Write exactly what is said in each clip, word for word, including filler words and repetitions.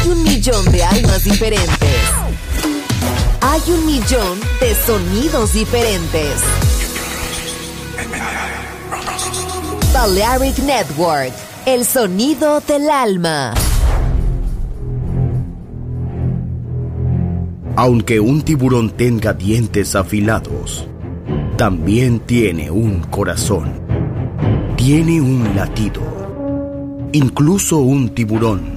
Hay un millón de almas diferentes. Hay un millón de sonidos diferentes. Balearic Network, el sonido del alma. Aunque un tiburón tenga dientes afilados, también tiene un corazón. Tiene un latido. Incluso un tiburón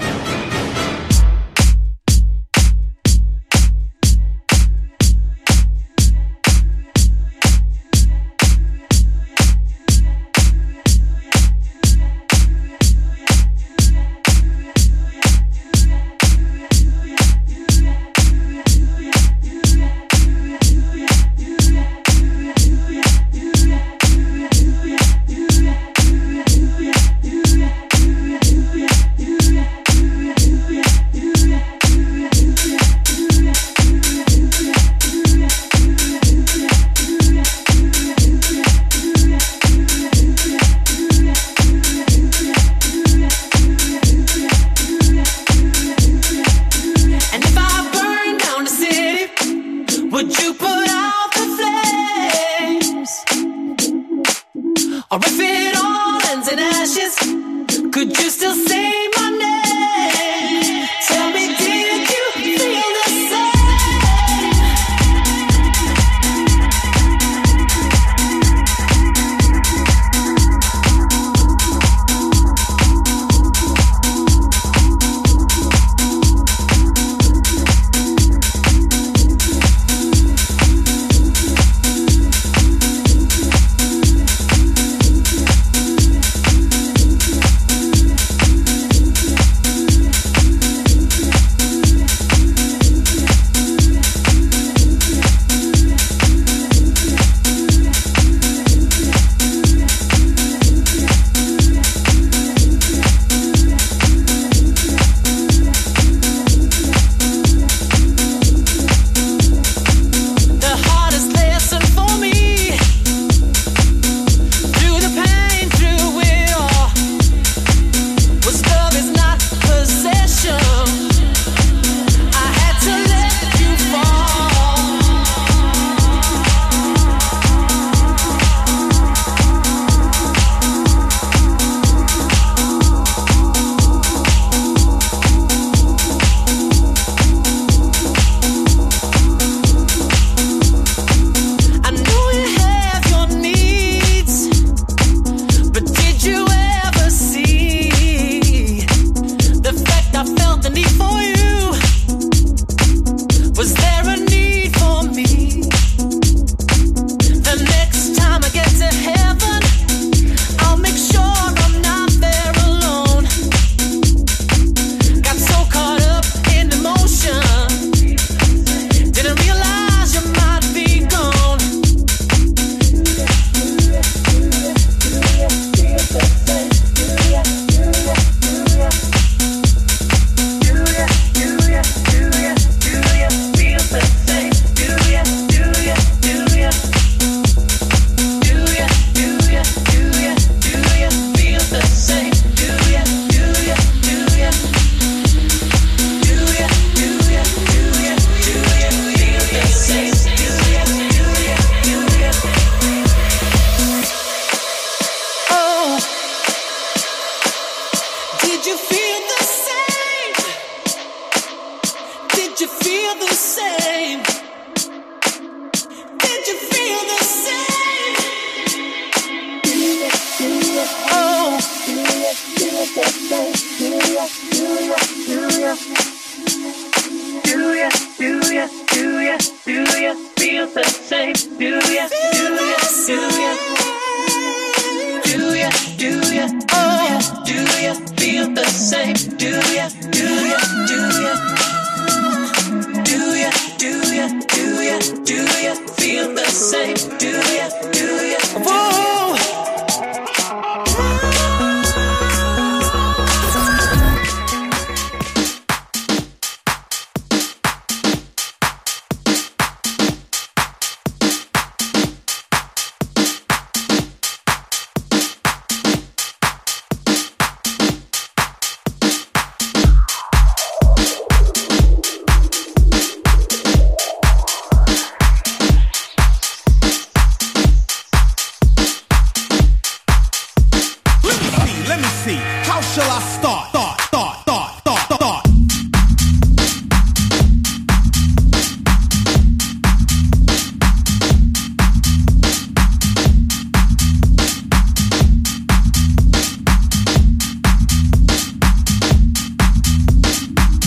shall I start? Start, start, start, start, start.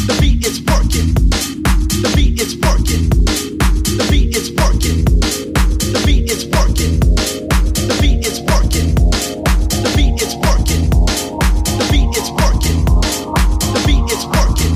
The beat is working. The beat is working. The beat is working. The beat is working. The beat is working. The beat is working. The beat is working. The beat is working.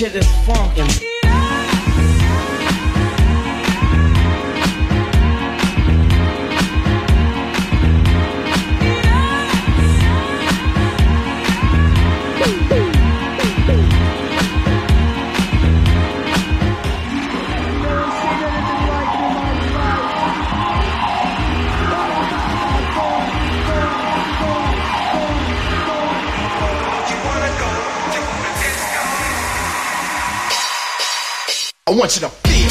Shit is funkin'. I want you to feel.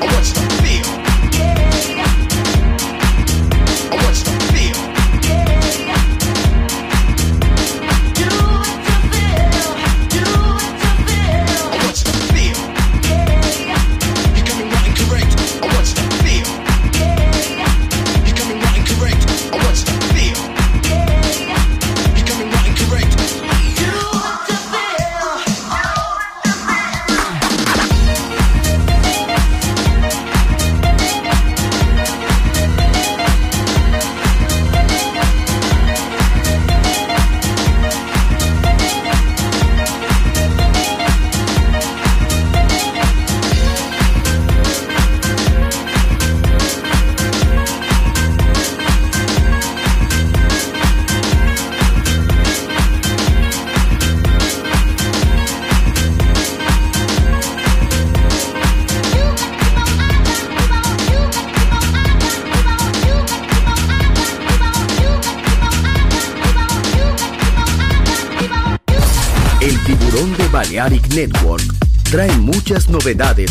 I want you to feel. I want you to feel. Do it to feel. Do it to feel. I want you to feel. You're coming right and correct. I want you to feel. You're coming right and correct. I want you to feel. You're coming right and correct. Do it to feel. El tiburón de Balearic Network trae muchas novedades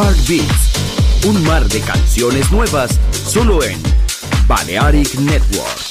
Shark Beats, un mar de canciones nuevas solo en Balearic Network.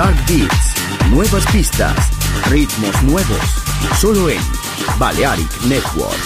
Shark Beats, nuevas pistas, ritmos nuevos, solo en Balearic Network.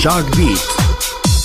Shark Beats.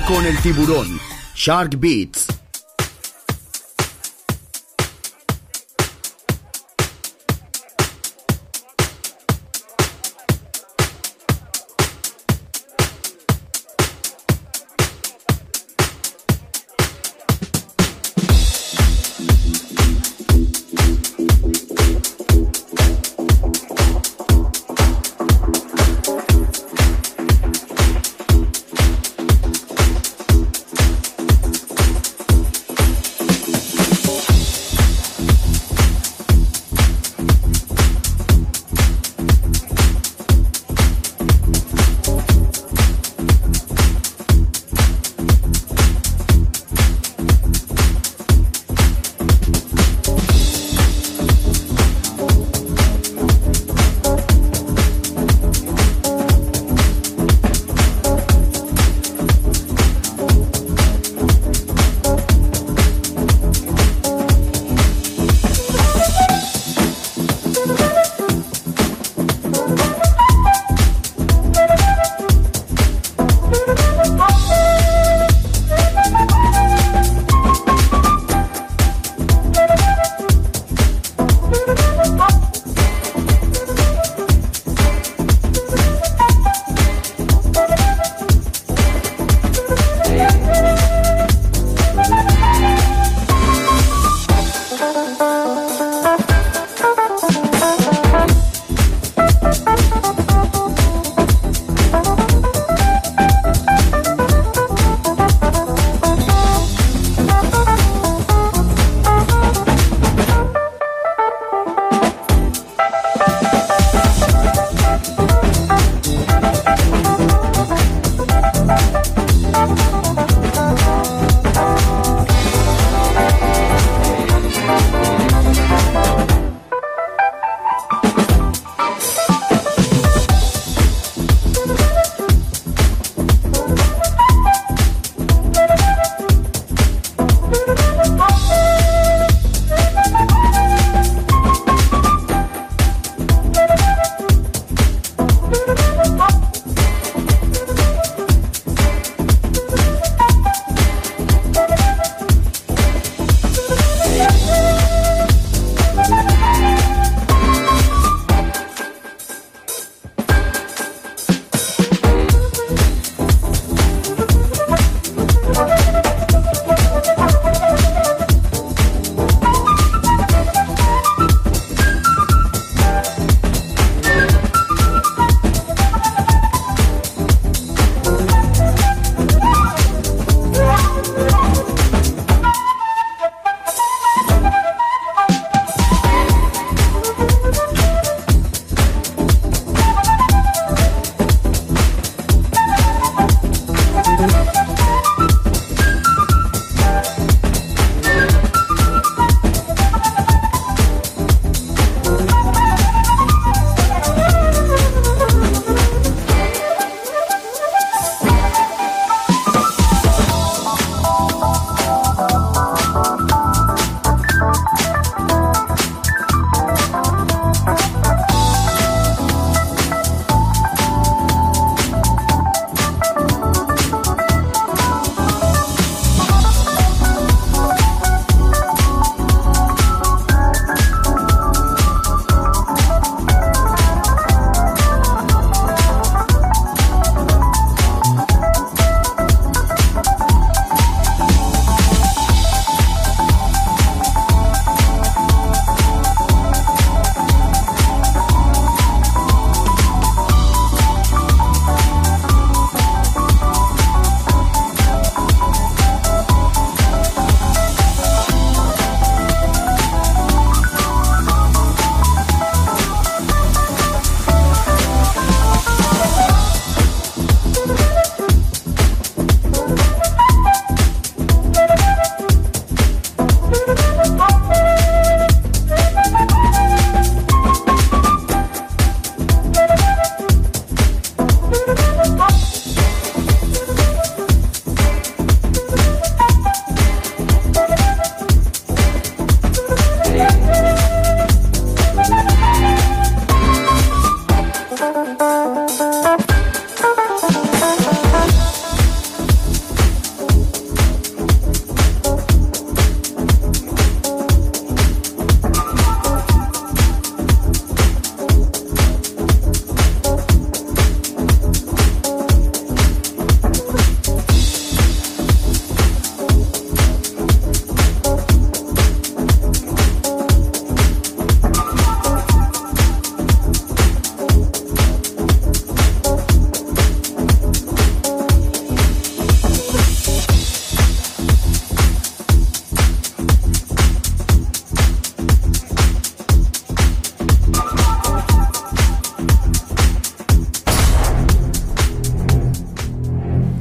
Vuela con el tiburón. Shark Beats.